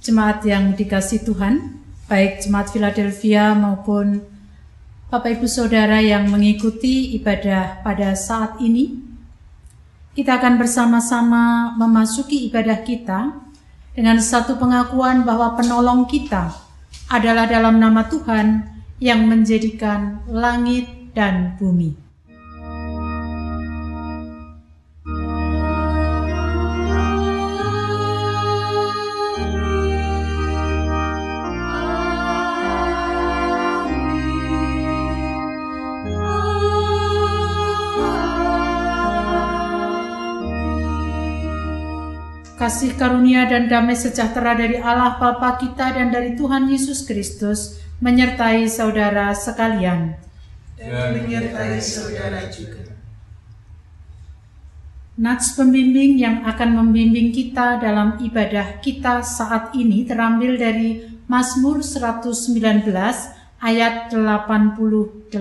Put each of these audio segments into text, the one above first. Jemaat yang dikasih Tuhan, baik Jemaat Philadelphia maupun Bapak Ibu Saudara yang mengikuti ibadah pada saat ini, kita akan bersama-sama memasuki ibadah kita dengan satu pengakuan bahwa penolong kita adalah dalam nama Tuhan yang menjadikan langit dan bumi. Kasih karunia dan damai sejahtera dari Allah Bapa kita dan dari Tuhan Yesus Kristus menyertai saudara sekalian. Dan menyertai saudara juga. Nats pembimbing yang akan membimbing kita dalam ibadah kita saat ini terambil dari Mazmur 119 ayat 88.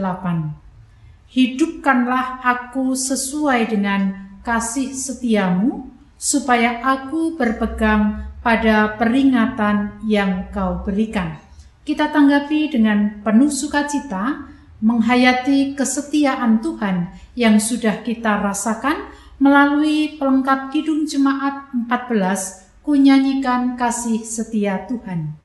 Hidupkanlah aku sesuai dengan kasih setiamu, supaya aku berpegang pada peringatan yang kau berikan. Kita tanggapi dengan penuh sukacita, menghayati kesetiaan Tuhan yang sudah kita rasakan melalui pelengkap Kidung Jemaat 14, Ku nyanyikan kasih setia Tuhan.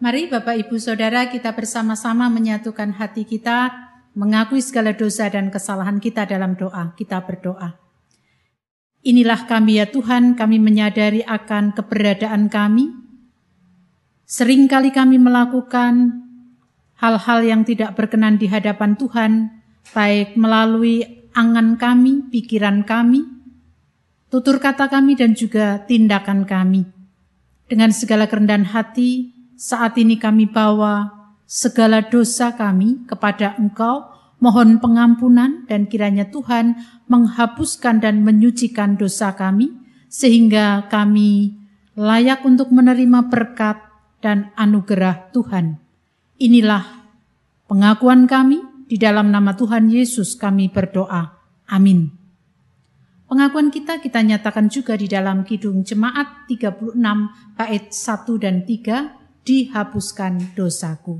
Mari Bapak Ibu Saudara kita bersama-sama menyatukan hati kita, mengakui segala dosa dan kesalahan kita dalam doa. Kita berdoa. Inilah kami ya Tuhan, kami menyadari akan keberadaan kami. Seringkali kami melakukan hal-hal yang tidak berkenan di hadapan Tuhan, baik melalui angan kami, pikiran kami, tutur kata kami dan juga tindakan kami. Dengan segala kerendahan hati, saat ini kami bawa segala dosa kami kepada Engkau, mohon pengampunan dan kiranya Tuhan menghapuskan dan menyucikan dosa kami, sehingga kami layak untuk menerima berkat dan anugerah Tuhan. Inilah pengakuan kami, di dalam nama Tuhan Yesus kami berdoa. Amin. Pengakuan kita nyatakan juga di dalam Kidung Jemaat 36 bait 1 dan 3, dihapuskan dosaku.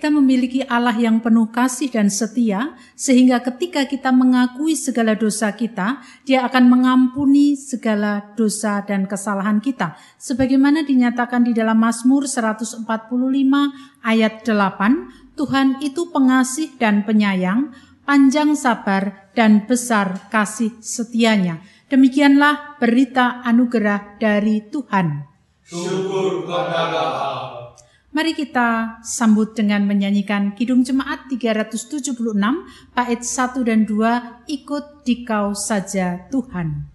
kita memiliki Allah yang penuh kasih dan setia, sehingga ketika kita mengakui segala dosa kita, Dia akan mengampuni segala dosa dan kesalahan kita. Sebagaimana dinyatakan di dalam Mazmur 145 ayat 8, Tuhan itu pengasih dan penyayang, panjang sabar dan besar kasih setianya. Demikianlah berita anugerah dari Tuhan. Syukur kepada Allah. Mari kita sambut dengan menyanyikan Kidung Jemaat 376, bait 1 dan 2, ikut dikau saja Tuhan.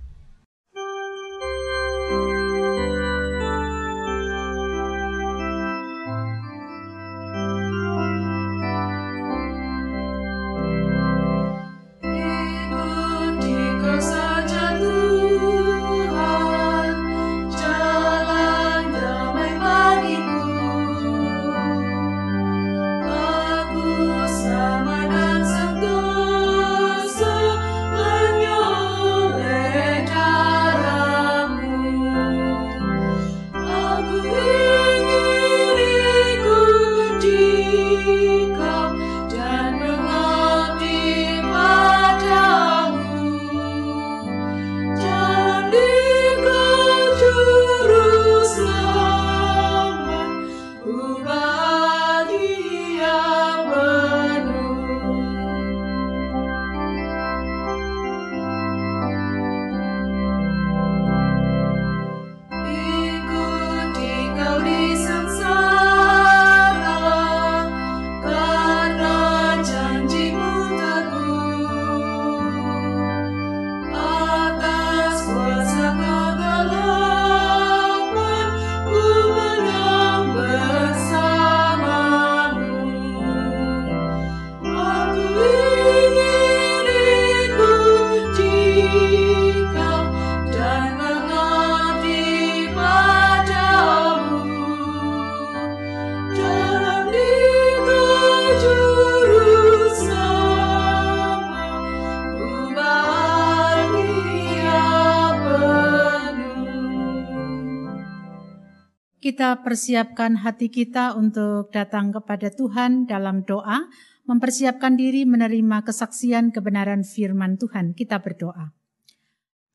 Kita persiapkan hati kita untuk datang kepada Tuhan dalam doa, mempersiapkan diri menerima kesaksian kebenaran firman Tuhan. Kita berdoa.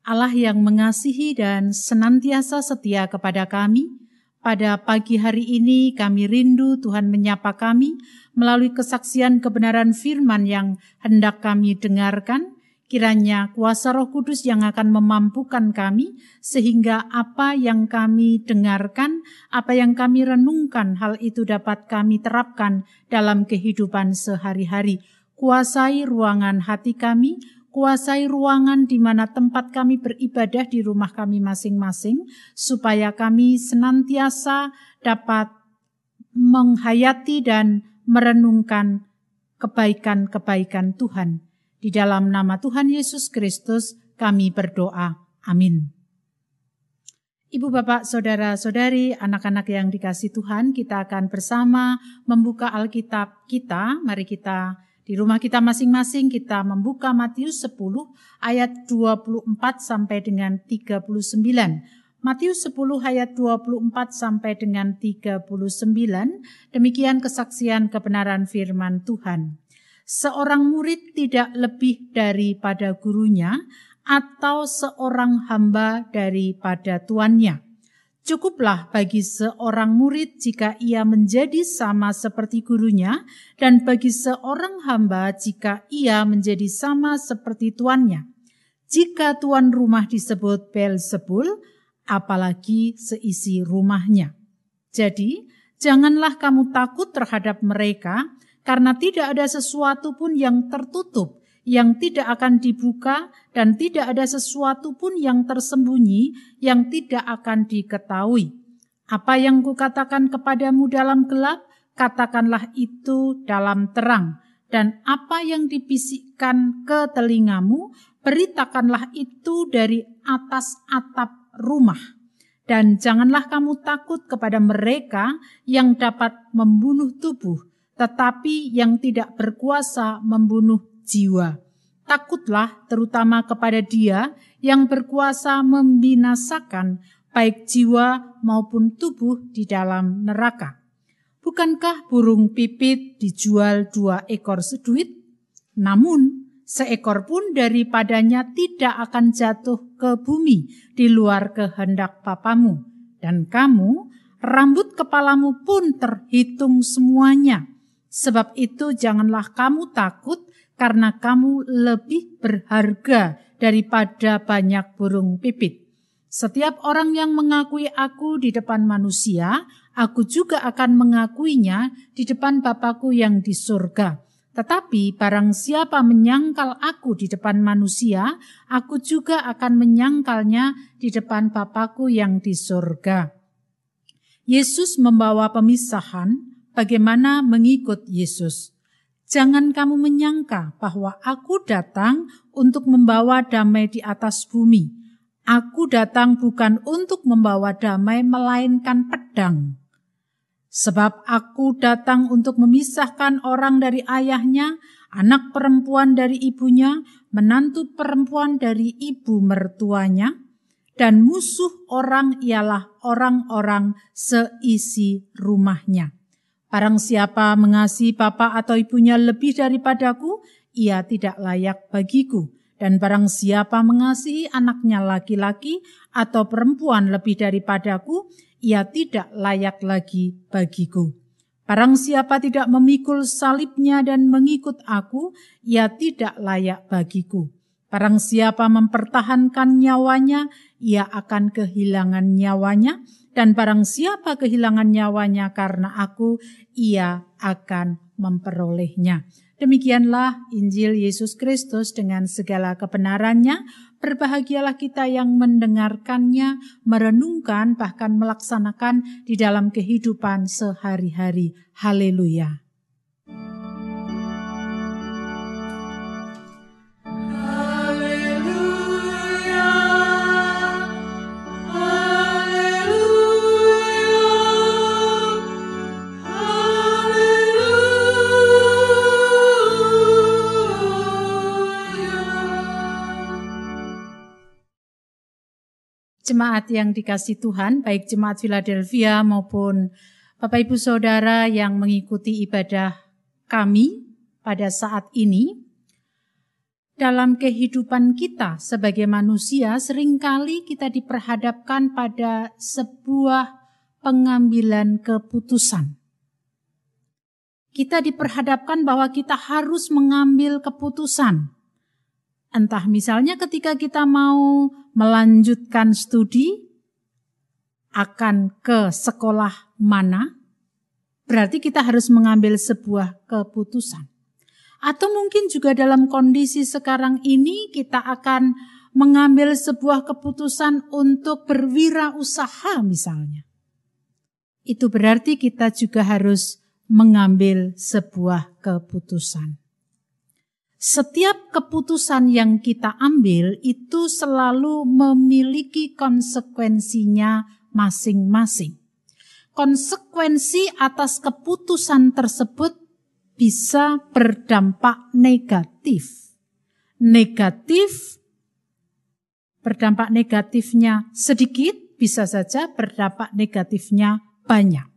Allah yang mengasihi dan senantiasa setia kepada kami, pada pagi hari ini kami rindu Tuhan menyapa kami melalui kesaksian kebenaran firman yang hendak kami dengarkan. Kiranya kuasa Roh Kudus yang akan memampukan kami, sehingga apa yang kami dengarkan, apa yang kami renungkan, hal itu dapat kami terapkan dalam kehidupan sehari-hari. Kuasai ruangan hati kami, kuasai ruangan di mana tempat kami beribadah di rumah kami masing-masing, supaya kami senantiasa dapat menghayati dan merenungkan kebaikan-kebaikan Tuhan. Di dalam nama Tuhan Yesus Kristus kami berdoa. Amin. Ibu, Bapak, Saudara-saudari, anak-anak yang dikasih Tuhan, kita akan bersama membuka Alkitab kita. Mari kita di rumah kita masing-masing kita membuka Matius 10 ayat 24 sampai dengan 39. Matius 10 ayat 24 sampai dengan 39. Demikian kesaksian kebenaran firman Tuhan. Seorang murid tidak lebih daripada gurunya, atau seorang hamba daripada tuannya. Cukuplah bagi seorang murid jika ia menjadi sama seperti gurunya, dan bagi seorang hamba jika ia menjadi sama seperti tuannya. Jika tuan rumah disebut Beelzebul, apalagi seisi rumahnya. Jadi, janganlah kamu takut terhadap mereka, karena tidak ada sesuatu pun yang tertutup, yang tidak akan dibuka, dan tidak ada sesuatu pun yang tersembunyi, yang tidak akan diketahui. Apa yang kukatakan kepadamu dalam gelap, katakanlah itu dalam terang. Dan apa yang dibisikkan ke telingamu, beritakanlah itu dari atas atap rumah. Dan janganlah kamu takut kepada mereka yang dapat membunuh tubuh, tetapi yang tidak berkuasa membunuh jiwa. Takutlah terutama kepada Dia yang berkuasa membinasakan baik jiwa maupun tubuh di dalam neraka. bukankah burung pipit dijual 2 ekor seduit? Namun seekor pun daripadanya tidak akan jatuh ke bumi di luar kehendak Bapamu. Dan kamu, rambut kepalamu pun terhitung semuanya. Sebab itu janganlah kamu takut, karena kamu lebih berharga daripada banyak burung pipit. Setiap orang yang mengakui Aku di depan manusia, Aku juga akan mengakuinya di depan Bapa-Ku yang di surga. Tetapi barang siapa menyangkal Aku di depan manusia, Aku juga akan menyangkalnya di depan Bapa-Ku yang di surga. Yesus membawa pemisahan, bagaimana mengikut Yesus. Jangan kamu menyangka bahwa Aku datang untuk membawa damai di atas bumi. Aku datang bukan untuk membawa damai, melainkan pedang. Sebab Aku datang untuk memisahkan orang dari ayahnya, anak perempuan dari ibunya, menantu perempuan dari ibu mertuanya, dan musuh orang ialah orang-orang seisi rumahnya. Barang siapa mengasihi bapa atau ibunya lebih daripadaku, ia tidak layak bagiku. Dan barang siapa mengasihi anaknya laki-laki atau perempuan lebih daripadaku, ia tidak layak lagi bagiku. Barang siapa tidak memikul salibnya dan mengikut Aku, ia tidak layak bagiku. Barang siapa mempertahankan nyawanya, ia akan kehilangan nyawanya. Dan barang siapa kehilangan nyawanya karena Aku, ia akan memperolehnya. Demikianlah Injil Yesus Kristus dengan segala kebenarannya. Berbahagialah kita yang mendengarkannya, merenungkan, bahkan melaksanakan di dalam kehidupan sehari-hari. Haleluya. Jemaat yang dikasih Tuhan, baik jemaat Philadelphia maupun Bapak Ibu Saudara yang mengikuti ibadah kami pada saat ini, dalam kehidupan kita sebagai manusia seringkali kita diperhadapkan pada sebuah pengambilan keputusan. Kita diperhadapkan bahwa kita harus mengambil keputusan. Entah misalnya ketika kita mau melanjutkan studi, akan ke sekolah mana, berarti kita harus mengambil sebuah keputusan. Atau mungkin juga dalam kondisi sekarang ini kita akan mengambil sebuah keputusan untuk berwirausaha misalnya. Itu berarti kita juga harus mengambil sebuah keputusan. Setiap keputusan yang kita ambil itu selalu memiliki konsekuensinya masing-masing. Konsekuensi atas keputusan tersebut bisa berdampak negatif. Berdampak negatifnya sedikit, bisa saja berdampak negatifnya banyak.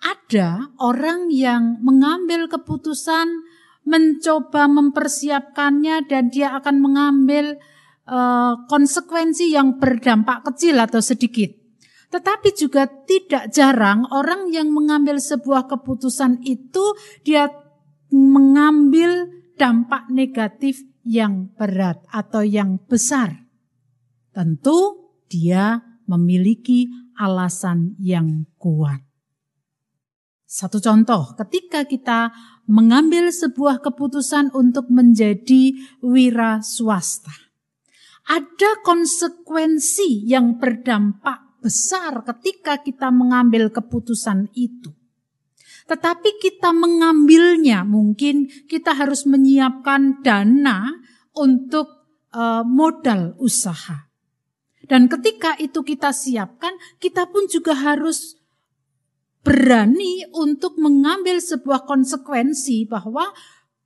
Ada orang yang mengambil keputusan, mencoba mempersiapkannya, dan dia akan mengambil konsekuensi yang berdampak kecil atau sedikit. Tetapi juga tidak jarang orang yang mengambil sebuah keputusan itu dia mengambil dampak negatif yang berat atau yang besar. Tentu dia memiliki alasan yang kuat. Satu contoh, ketika kita mengambil sebuah keputusan untuk menjadi wira swasta. Ada konsekuensi yang berdampak besar ketika kita mengambil keputusan itu. Tetapi kita mengambilnya, mungkin kita harus menyiapkan dana untuk modal usaha. Dan ketika itu kita siapkan, kita pun juga harus berani untuk mengambil sebuah konsekuensi bahwa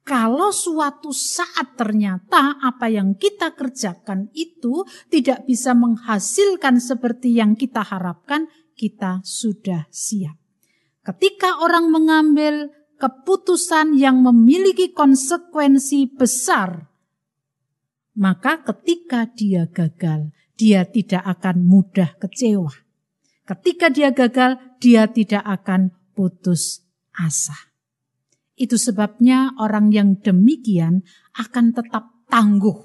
kalau suatu saat ternyata apa yang kita kerjakan itu tidak bisa menghasilkan seperti yang kita harapkan, kita sudah siap. ketika orang mengambil keputusan yang memiliki konsekuensi besar, maka ketika dia gagal, dia tidak akan mudah kecewa. Ketika dia gagal, dia tidak akan putus asa. Itu sebabnya orang yang demikian akan tetap tangguh,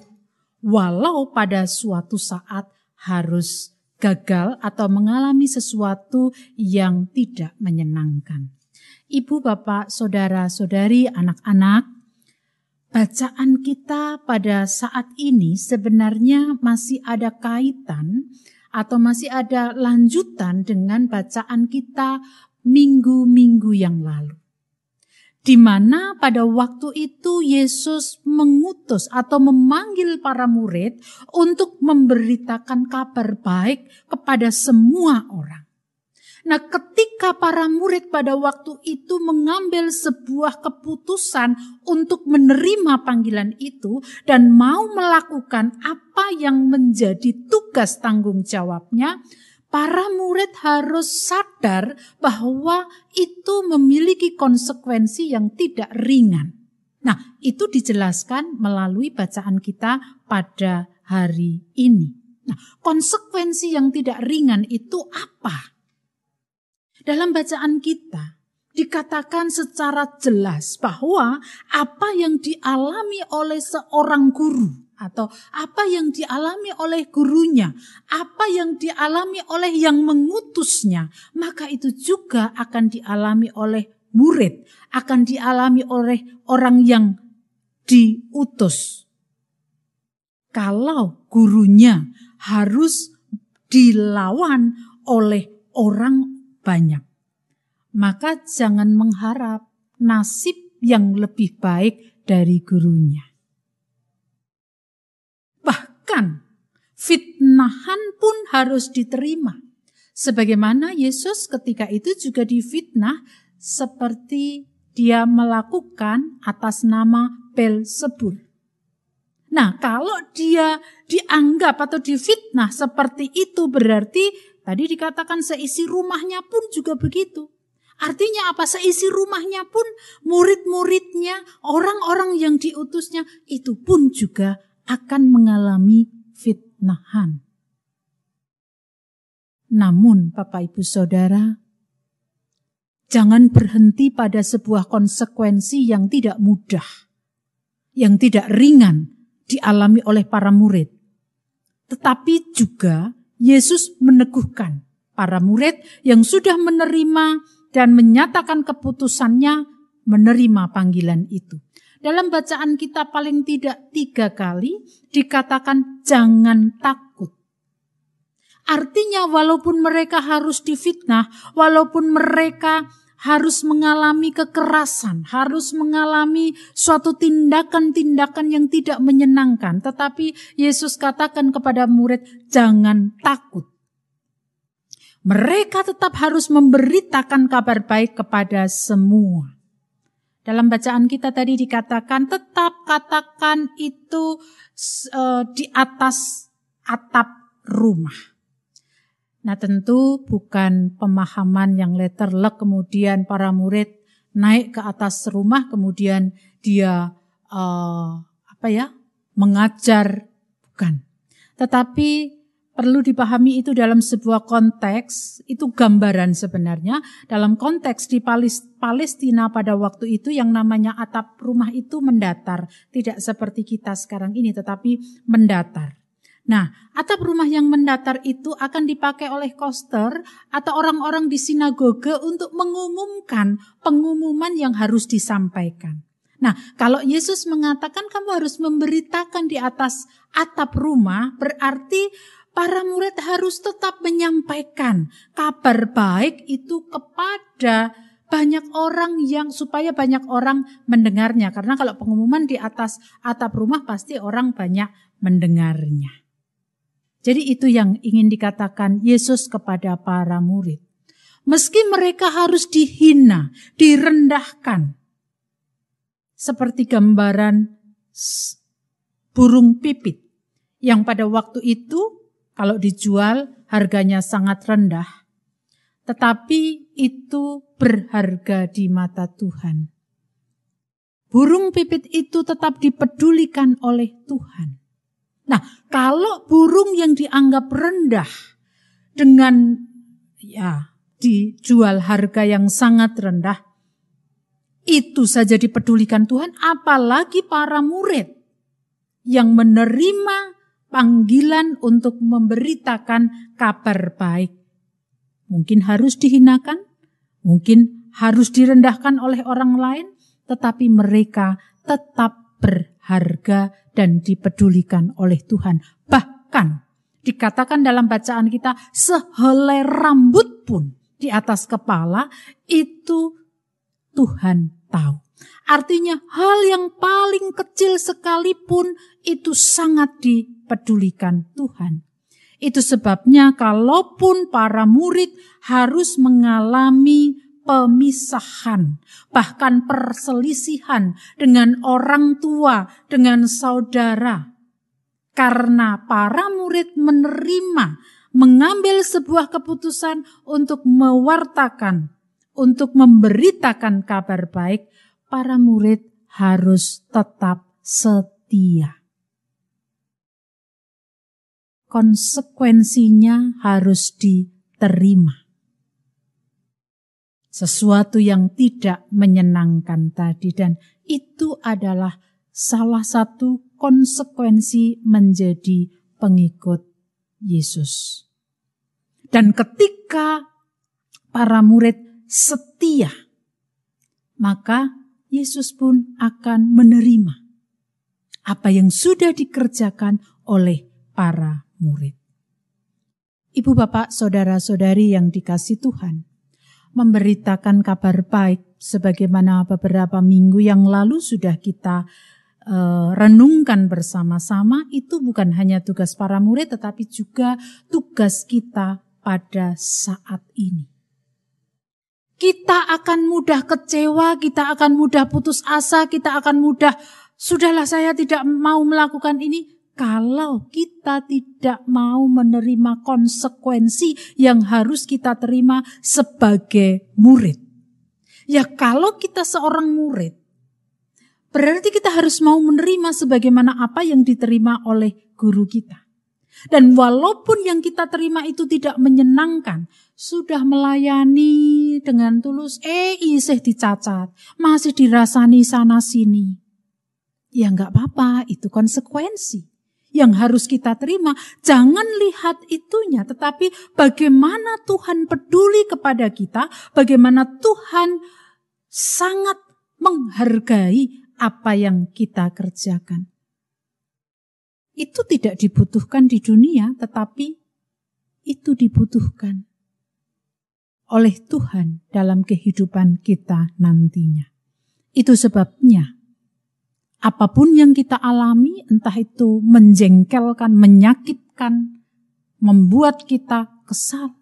walau pada suatu saat harus gagal atau mengalami sesuatu yang tidak menyenangkan. Ibu, bapak, saudara-saudari, anak-anak, bacaan kita pada saat ini sebenarnya masih ada kaitan atau masih ada lanjutan dengan bacaan kita minggu-minggu yang lalu. Di mana pada waktu itu Yesus mengutus atau memanggil para murid untuk memberitakan kabar baik kepada semua orang. Nah, ketika para murid pada waktu itu mengambil sebuah keputusan untuk menerima panggilan itu dan mau melakukan apa yang menjadi tugas tanggung jawabnya, para murid harus sadar bahwa itu memiliki konsekuensi yang tidak ringan. Nah, itu dijelaskan melalui bacaan kita pada hari ini. Nah, konsekuensi yang tidak ringan itu apa? Dalam bacaan kita dikatakan secara jelas bahwa apa yang dialami oleh seorang guru atau apa yang dialami oleh gurunya, apa yang dialami oleh yang mengutusnya, maka itu juga akan dialami oleh murid, akan dialami oleh orang yang diutus. Kalau gurunya harus dilawan oleh orang banyak, maka jangan mengharap nasib yang lebih baik dari gurunya. Bahkan fitnahan pun harus diterima. Sebagaimana Yesus ketika itu juga difitnah seperti dia melakukan atas nama Beelzebul. Nah, kalau dia dianggap atau difitnah seperti itu berarti tadi dikatakan seisi rumahnya pun juga begitu. Artinya apa? Seisi rumahnya pun, murid-muridnya, orang-orang yang diutusnya, itu pun juga akan mengalami fitnahan. Namun Bapak Ibu Saudara, jangan berhenti pada sebuah konsekuensi yang tidak mudah, yang tidak ringan dialami oleh para murid. Tetapi juga Yesus meneguhkan para murid yang sudah menerima dan menyatakan keputusannya menerima panggilan itu. Dalam bacaan kita paling tidak 3 kali dikatakan jangan takut. Artinya walaupun mereka harus difitnah, walaupun mereka harus mengalami kekerasan, harus mengalami suatu tindakan-tindakan yang tidak menyenangkan. Tetapi Yesus katakan kepada murid, jangan takut. Mereka tetap harus memberitakan kabar baik kepada semua. Dalam bacaan kita tadi dikatakan, tetap katakan itu di atas atap rumah. Nah, tentu bukan pemahaman yang letterlek kemudian para murid naik ke atas rumah kemudian dia mengajar, bukan. Tetapi perlu dipahami itu dalam sebuah konteks, itu gambaran sebenarnya. Dalam konteks di Palestina pada waktu itu yang namanya atap rumah itu mendatar, tidak seperti kita sekarang ini tetapi mendatar. Nah, atap rumah yang mendatar itu akan dipakai oleh koster atau orang-orang di sinagoge untuk mengumumkan pengumuman yang harus disampaikan. Nah, kalau Yesus mengatakan kamu harus memberitakan di atas atap rumah, berarti para murid harus tetap menyampaikan kabar baik itu kepada banyak orang yang supaya banyak orang mendengarnya. Karena kalau pengumuman di atas atap rumah pasti orang banyak mendengarnya. Jadi itu yang ingin dikatakan Yesus kepada para murid. Meski mereka harus dihina, direndahkan. Seperti gambaran burung pipit. Yang pada waktu itu kalau dijual harganya sangat rendah. tetapi itu berharga di mata Tuhan. Burung pipit itu tetap dipedulikan oleh Tuhan. Nah, kalau burung yang dianggap rendah dengan dijual harga yang sangat rendah, itu saja dipedulikan Tuhan, apalagi para murid yang menerima panggilan untuk memberitakan kabar baik. Mungkin harus dihinakan, mungkin harus direndahkan oleh orang lain, tetapi mereka tetap berharga dan dipedulikan oleh Tuhan. Bahkan dikatakan dalam bacaan kita, sehelai rambut pun di atas kepala itu Tuhan tahu. Artinya hal yang paling kecil sekalipun itu sangat dipedulikan Tuhan. Itu sebabnya kalaupun para murid harus mengalami pemisahan, bahkan perselisihan dengan orang tua, dengan saudara. Karena para murid menerima, mengambil sebuah keputusan untuk mewartakan, untuk memberitakan kabar baik, para murid harus tetap setia. Konsekuensinya harus diterima. Sesuatu yang tidak menyenangkan tadi, dan itu adalah salah satu konsekuensi menjadi pengikut Yesus. Dan ketika para murid setia, maka Yesus pun akan menerima apa yang sudah dikerjakan oleh para murid. Ibu, bapak, saudara-saudari yang dikasih Tuhan, memberitakan kabar baik sebagaimana beberapa minggu yang lalu sudah kita renungkan bersama-sama, itu bukan hanya tugas para murid tetapi juga tugas kita pada saat ini. Kita akan mudah kecewa, kita akan mudah putus asa, kita akan mudah, sudahlah saya tidak mau melakukan ini, kalau kita tidak mau menerima konsekuensi yang harus kita terima sebagai murid. Ya, kalau kita seorang murid, berarti kita harus mau menerima sebagaimana apa yang diterima oleh guru kita. Dan walaupun yang kita terima itu tidak menyenangkan, sudah melayani dengan tulus, isih dicacat, masih dirasani sana sini. Ya enggak apa-apa, itu konsekuensi yang harus kita terima. Jangan lihat itunya, tetapi bagaimana Tuhan peduli kepada kita, bagaimana Tuhan sangat menghargai apa yang kita kerjakan. Itu tidak dibutuhkan di dunia, tetapi itu dibutuhkan oleh Tuhan dalam kehidupan kita nantinya. Itu sebabnya apapun yang kita alami, entah itu menjengkelkan, menyakitkan, membuat kita kesal,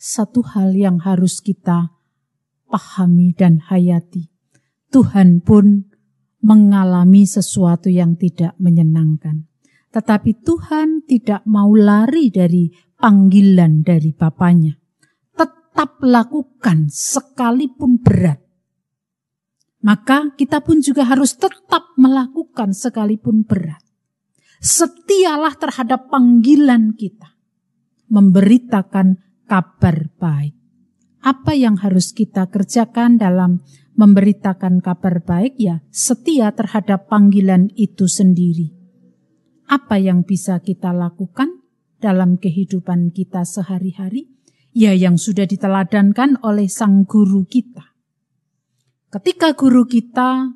satu hal yang harus kita pahami dan hayati, Tuhan pun mengalami sesuatu yang tidak menyenangkan. Tetapi Tuhan tidak mau lari dari panggilan dari Bapanya, tetap lakukan sekalipun berat. Maka kita pun juga harus tetap melakukan sekalipun berat. Setialah terhadap panggilan kita, memberitakan kabar baik. Apa yang harus kita kerjakan dalam memberitakan kabar baik? Ya, setia terhadap panggilan itu sendiri. Apa yang bisa kita lakukan dalam kehidupan kita sehari-hari, ya yang sudah diteladankan oleh sang guru kita. Ketika guru kita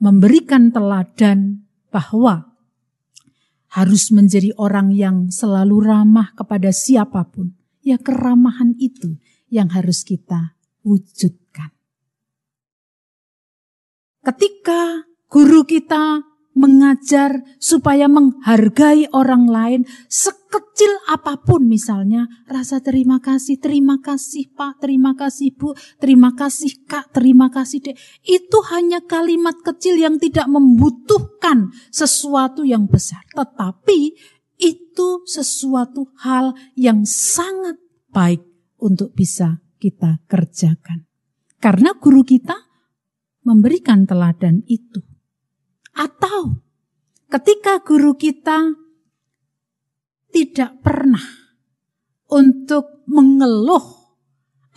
memberikan teladan bahwa harus menjadi orang yang selalu ramah kepada siapapun, ya keramahan itu yang harus kita wujudkan. Ketika guru kita mengajar supaya menghargai orang lain, sekecil apapun misalnya, rasa terima kasih Pak, terima kasih Bu, terima kasih Kak, terima kasih Dek. Itu hanya kalimat kecil yang tidak membutuhkan sesuatu yang besar. Tetapi itu sesuatu hal yang sangat baik untuk bisa kita kerjakan. Karena guru kita memberikan teladan itu. Atau ketika guru kita tidak pernah untuk mengeluh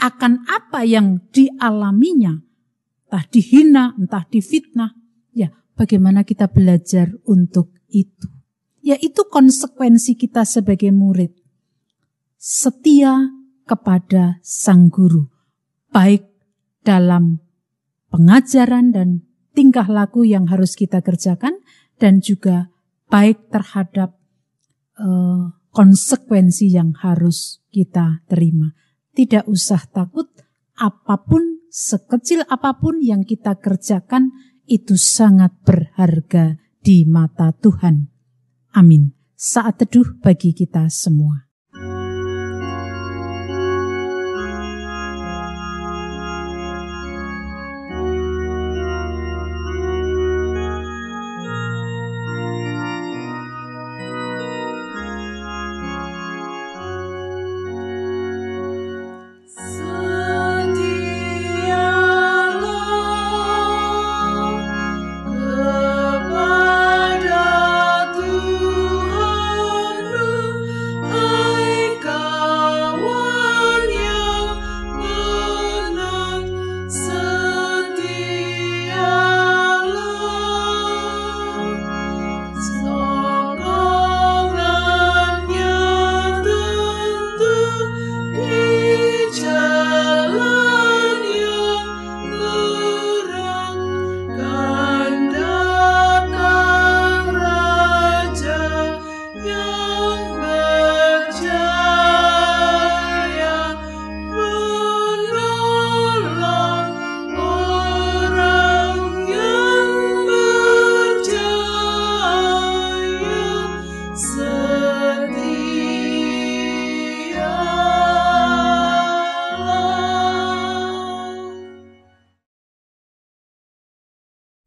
akan apa yang dialaminya, entah dihina, entah difitnah, ya bagaimana kita belajar untuk itu. Yaitu konsekuensi kita sebagai murid, setia kepada sang guru, baik dalam pengajaran dan tingkah laku yang harus kita kerjakan, dan juga baik terhadap konsekuensi yang harus kita terima. Tidak usah takut, apapun, sekecil apapun yang kita kerjakan itu sangat berharga di mata Tuhan. Amin. Saat teduh bagi kita semua.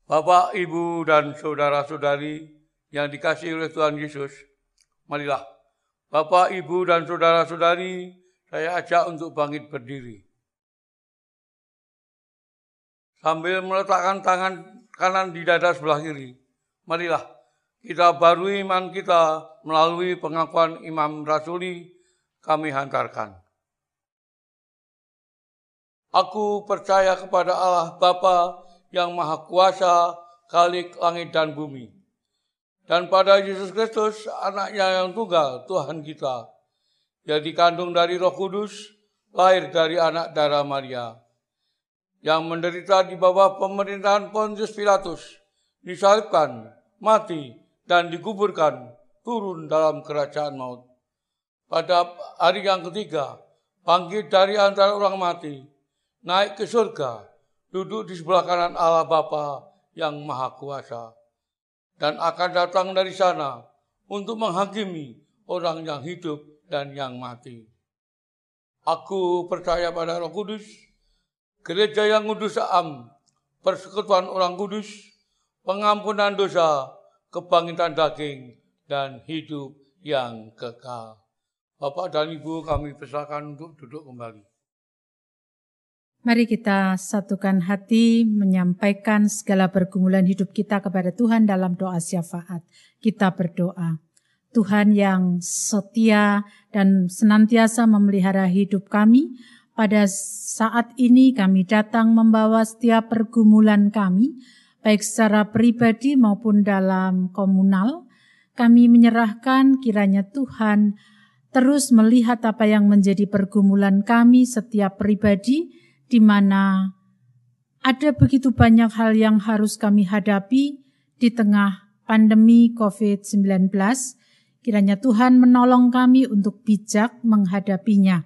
Bapak, Ibu, dan saudara-saudari yang dikasihi oleh Tuhan Yesus, marilah Bapak, Ibu, dan saudara-saudari saya ajak untuk bangkit berdiri. Sambil meletakkan tangan kanan di dada sebelah kiri, marilah kita barui iman kita melalui pengakuan Imam Rasuli kami hantarkan. Aku percaya kepada Allah Bapa yang Maha Kuasa, Khalik langit dan bumi, dan pada Yesus Kristus, anaknya yang tunggal, Tuhan kita, yang dikandung dari Roh Kudus, lahir dari anak darah Maria, yang menderita di bawah pemerintahan Pontius Pilatus, disalibkan, mati, dan dikuburkan, turun dalam kerajaan maut. Pada hari yang ketiga, bangkit dari antara orang mati, naik ke surga, duduk di sebelah kanan Allah Bapa yang Maha Kuasa, dan akan datang dari sana untuk menghakimi orang yang hidup dan yang mati. Aku percaya pada Roh Kudus, Gereja yang kudus am, persekutuan orang kudus, pengampunan dosa, kebangkitan daging, dan hidup yang kekal. Bapak dan Ibu, kami persilakan untuk duduk kembali. Mari kita satukan hati menyampaikan segala pergumulan hidup kita kepada Tuhan dalam doa syafaat. Kita berdoa, Tuhan yang setia dan senantiasa memelihara hidup kami, pada saat ini kami datang membawa setiap pergumulan kami, baik secara pribadi maupun dalam komunal. Kami menyerahkan kiranya Tuhan terus melihat apa yang menjadi pergumulan kami setiap pribadi, di mana ada begitu banyak hal yang harus kami hadapi di tengah pandemi COVID-19. Kiranya Tuhan menolong kami untuk bijak menghadapinya.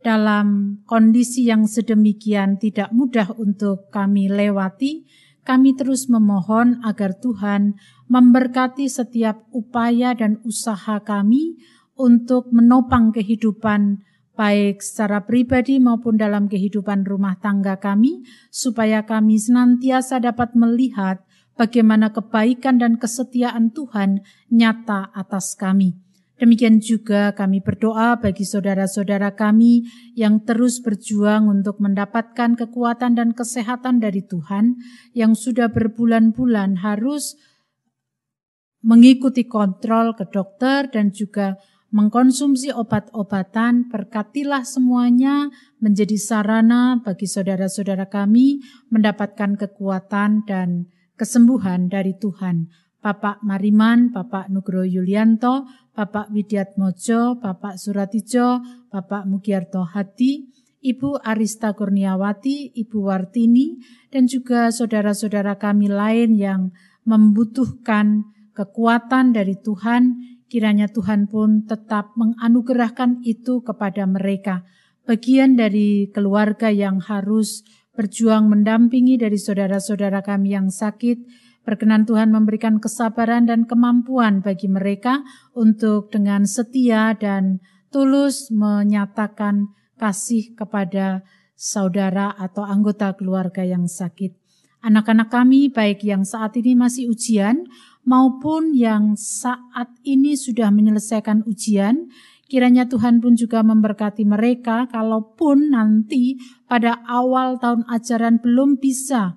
Dalam kondisi yang sedemikian tidak mudah untuk kami lewati, kami terus memohon agar Tuhan memberkati setiap upaya dan usaha kami untuk menopang kehidupan baik secara pribadi maupun dalam kehidupan rumah tangga kami, supaya kami senantiasa dapat melihat bagaimana kebaikan dan kesetiaan Tuhan nyata atas kami. Demikian juga kami berdoa bagi saudara-saudara kami yang terus berjuang untuk mendapatkan kekuatan dan kesehatan dari Tuhan, yang sudah berbulan-bulan harus mengikuti kontrol ke dokter dan juga mengkonsumsi obat-obatan. Berkatilah semuanya menjadi sarana bagi saudara-saudara kami mendapatkan kekuatan dan kesembuhan dari Tuhan. Bapak Mariman, Bapak Nugro Yulianto, Bapak Widyatmojo, Bapak Suratijo, Bapak Mugiarto Hadi, Ibu Arista Kurniawati, Ibu Wartini, dan juga saudara-saudara kami lain yang membutuhkan kekuatan dari Tuhan, kiranya Tuhan pun tetap menganugerahkan itu kepada mereka. Bagian dari keluarga yang harus berjuang mendampingi dari saudara-saudara kami yang sakit, berkenan Tuhan memberikan kesabaran dan kemampuan bagi mereka untuk dengan setia dan tulus menyatakan kasih kepada saudara atau anggota keluarga yang sakit. Anak-anak kami baik yang saat ini masih ujian maupun yang saat ini sudah menyelesaikan ujian, kiranya Tuhan pun juga memberkati mereka, kalaupun nanti pada awal tahun ajaran belum bisa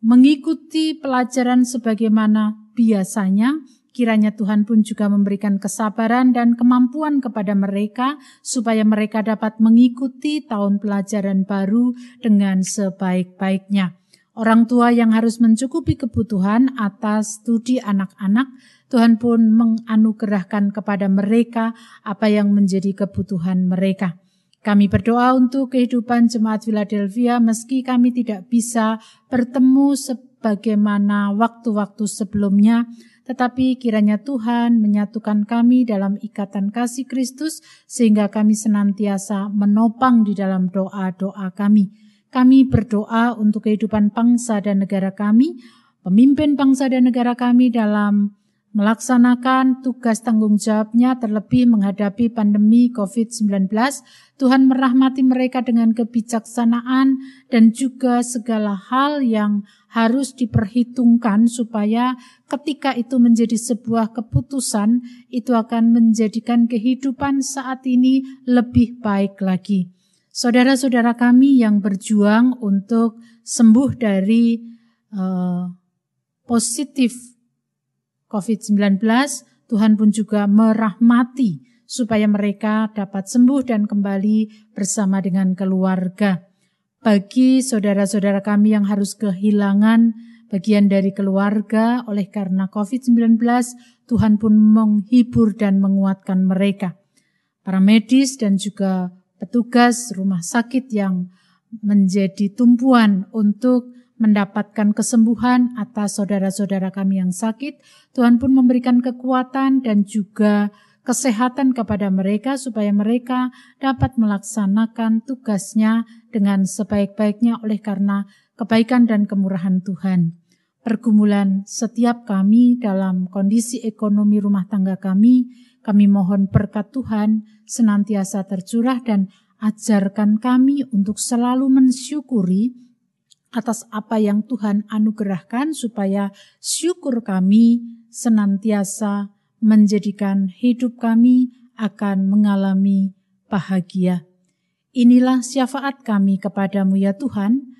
mengikuti pelajaran sebagaimana biasanya, kiranya Tuhan pun juga memberikan kesabaran dan kemampuan kepada mereka supaya mereka dapat mengikuti tahun pelajaran baru dengan sebaik-baiknya. Orang tua yang harus mencukupi kebutuhan atas studi anak-anak, Tuhan pun menganugerahkan kepada mereka apa yang menjadi kebutuhan mereka. Kami berdoa untuk kehidupan Jemaat Philadelphia, meski kami tidak bisa bertemu sebagaimana waktu-waktu sebelumnya, tetapi kiranya Tuhan menyatukan kami dalam ikatan kasih Kristus sehingga kami senantiasa menopang di dalam doa-doa kami. Kami berdoa untuk kehidupan bangsa dan negara kami, pemimpin bangsa dan negara kami dalam melaksanakan tugas tanggung jawabnya, terlebih menghadapi pandemi COVID-19. Tuhan merahmati mereka dengan kebijaksanaan dan juga segala hal yang harus diperhitungkan supaya ketika itu menjadi sebuah keputusan, itu akan menjadikan kehidupan saat ini lebih baik lagi. Saudara-saudara kami yang berjuang untuk sembuh dari positif COVID-19, Tuhan pun juga merahmati supaya mereka dapat sembuh dan kembali bersama dengan keluarga. Bagi saudara-saudara kami yang harus kehilangan bagian dari keluarga oleh karena COVID-19, Tuhan pun menghibur dan menguatkan mereka. Para medis dan juga petugas rumah sakit yang menjadi tumpuan untuk mendapatkan kesembuhan atas saudara-saudara kami yang sakit, Tuhan pun memberikan kekuatan dan juga kesehatan kepada mereka supaya mereka dapat melaksanakan tugasnya dengan sebaik-baiknya oleh karena kebaikan dan kemurahan Tuhan. Pergumulan setiap kami dalam kondisi ekonomi rumah tangga kami, kami mohon berkat Tuhan senantiasa tercurah dan ajarkan kami untuk selalu mensyukuri atas apa yang Tuhan anugerahkan supaya syukur kami senantiasa menjadikan hidup kami akan mengalami bahagia. Inilah syafaat kami kepadamu ya Tuhan.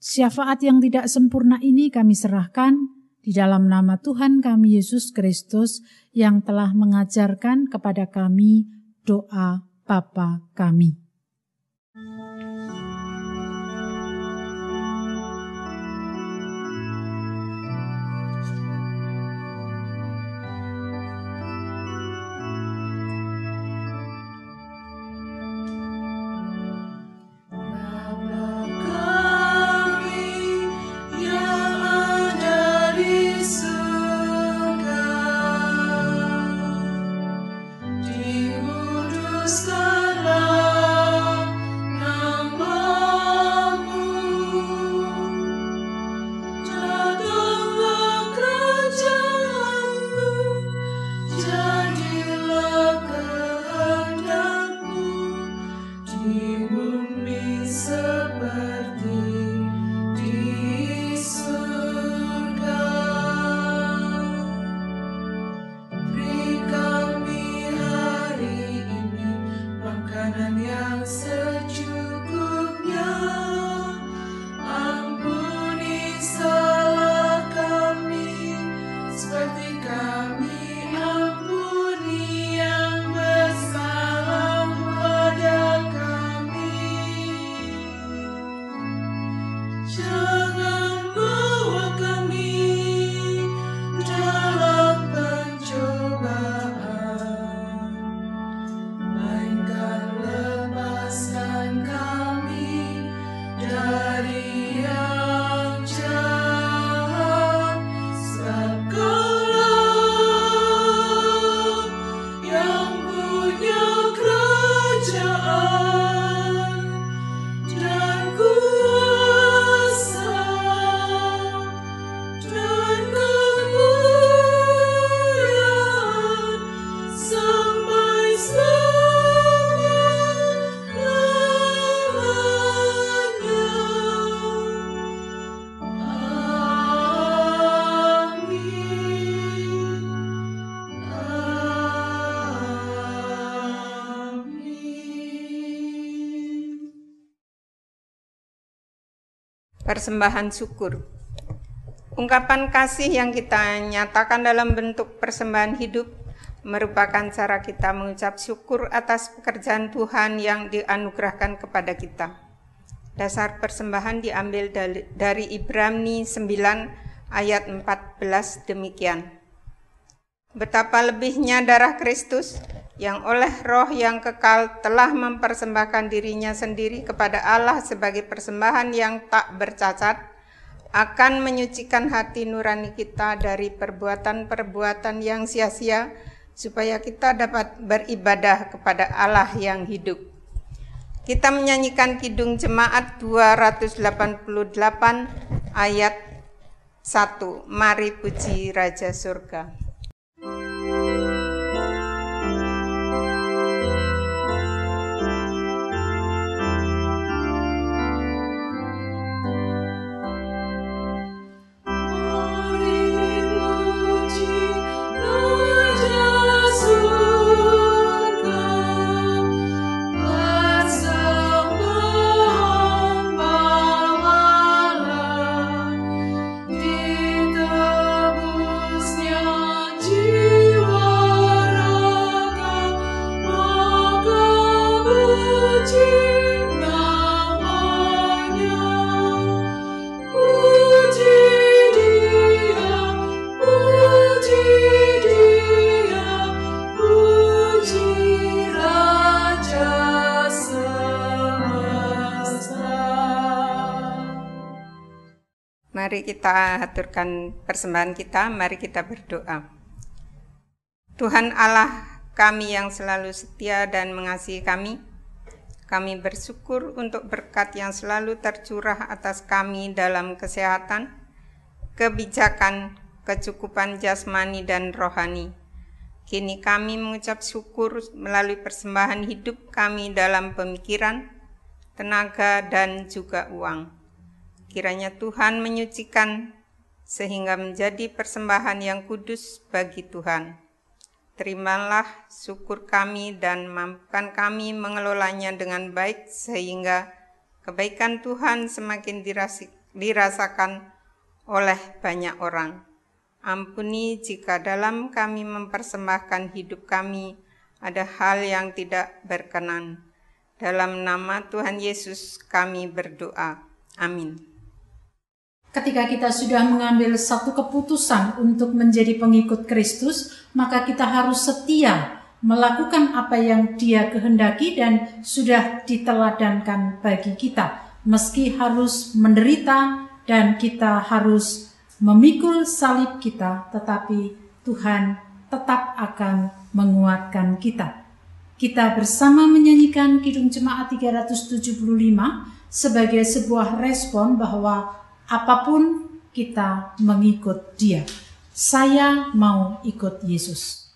Syafaat yang tidak sempurna ini kami serahkan di dalam nama Tuhan kami Yesus Kristus yang telah mengajarkan kepada kami doa Bapa kami. Thank you. Persembahan syukur. Ungkapan kasih yang kita nyatakan dalam bentuk persembahan hidup merupakan cara kita mengucap syukur atas pekerjaan Tuhan yang dianugerahkan kepada kita. Dasar persembahan diambil dari Ibrani 9 ayat 14 demikian. Betapa lebihnya darah Kristus yang oleh roh yang kekal telah mempersembahkan dirinya sendiri kepada Allah sebagai persembahan yang tak bercacat, akan menyucikan hati nurani kita dari perbuatan-perbuatan yang sia-sia, supaya kita dapat beribadah kepada Allah yang hidup. Kita menyanyikan Kidung Jemaat 288 ayat 1, Mari Puji Raja Surga. Mari kita haturkan persembahan kita, mari kita berdoa. Tuhan Allah kami yang selalu setia dan mengasihi kami, kami bersyukur untuk berkat yang selalu tercurah atas kami dalam kesehatan, kebijakan, kecukupan jasmani dan rohani. Kini kami mengucap syukur melalui persembahan hidup kami dalam pemikiran, tenaga, dan juga uang. Kiranya Tuhan menyucikan sehingga menjadi persembahan yang kudus bagi Tuhan. Terimalah syukur kami dan mampukan kami mengelolanya dengan baik sehingga kebaikan Tuhan semakin dirasakan oleh banyak orang. Ampuni jika dalam kami mempersembahkan hidup kami ada hal yang tidak berkenan. Dalam nama Tuhan Yesus kami berdoa. Amin. Ketika kita sudah mengambil satu keputusan untuk menjadi pengikut Kristus, maka kita harus setia melakukan apa yang Dia kehendaki dan sudah diteladankan bagi kita. Meski harus menderita dan kita harus memikul salib kita, tetapi Tuhan tetap akan menguatkan kita. Kita bersama menyanyikan Kidung Jemaat 375 sebagai sebuah respon bahwa apapun kita mengikut Dia. Saya mau ikut Yesus.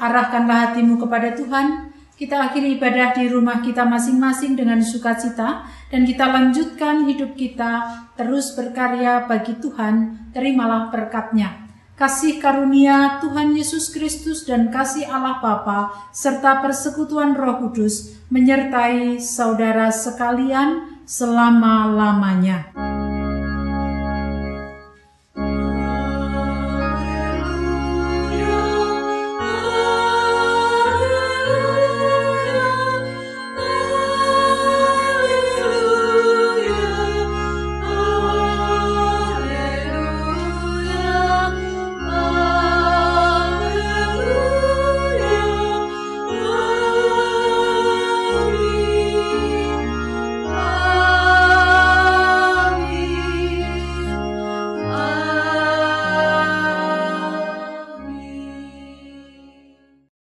arahkanlah hatimu kepada Tuhan. Kita akhiri ibadah di rumah kita masing-masing dengan sukacita, dan kita lanjutkan hidup kita terus berkarya bagi Tuhan. Terimalah berkat-Nya. Kasih karunia Tuhan Yesus Kristus dan kasih Allah Bapa serta persekutuan Roh Kudus menyertai saudara sekalian selama-lamanya.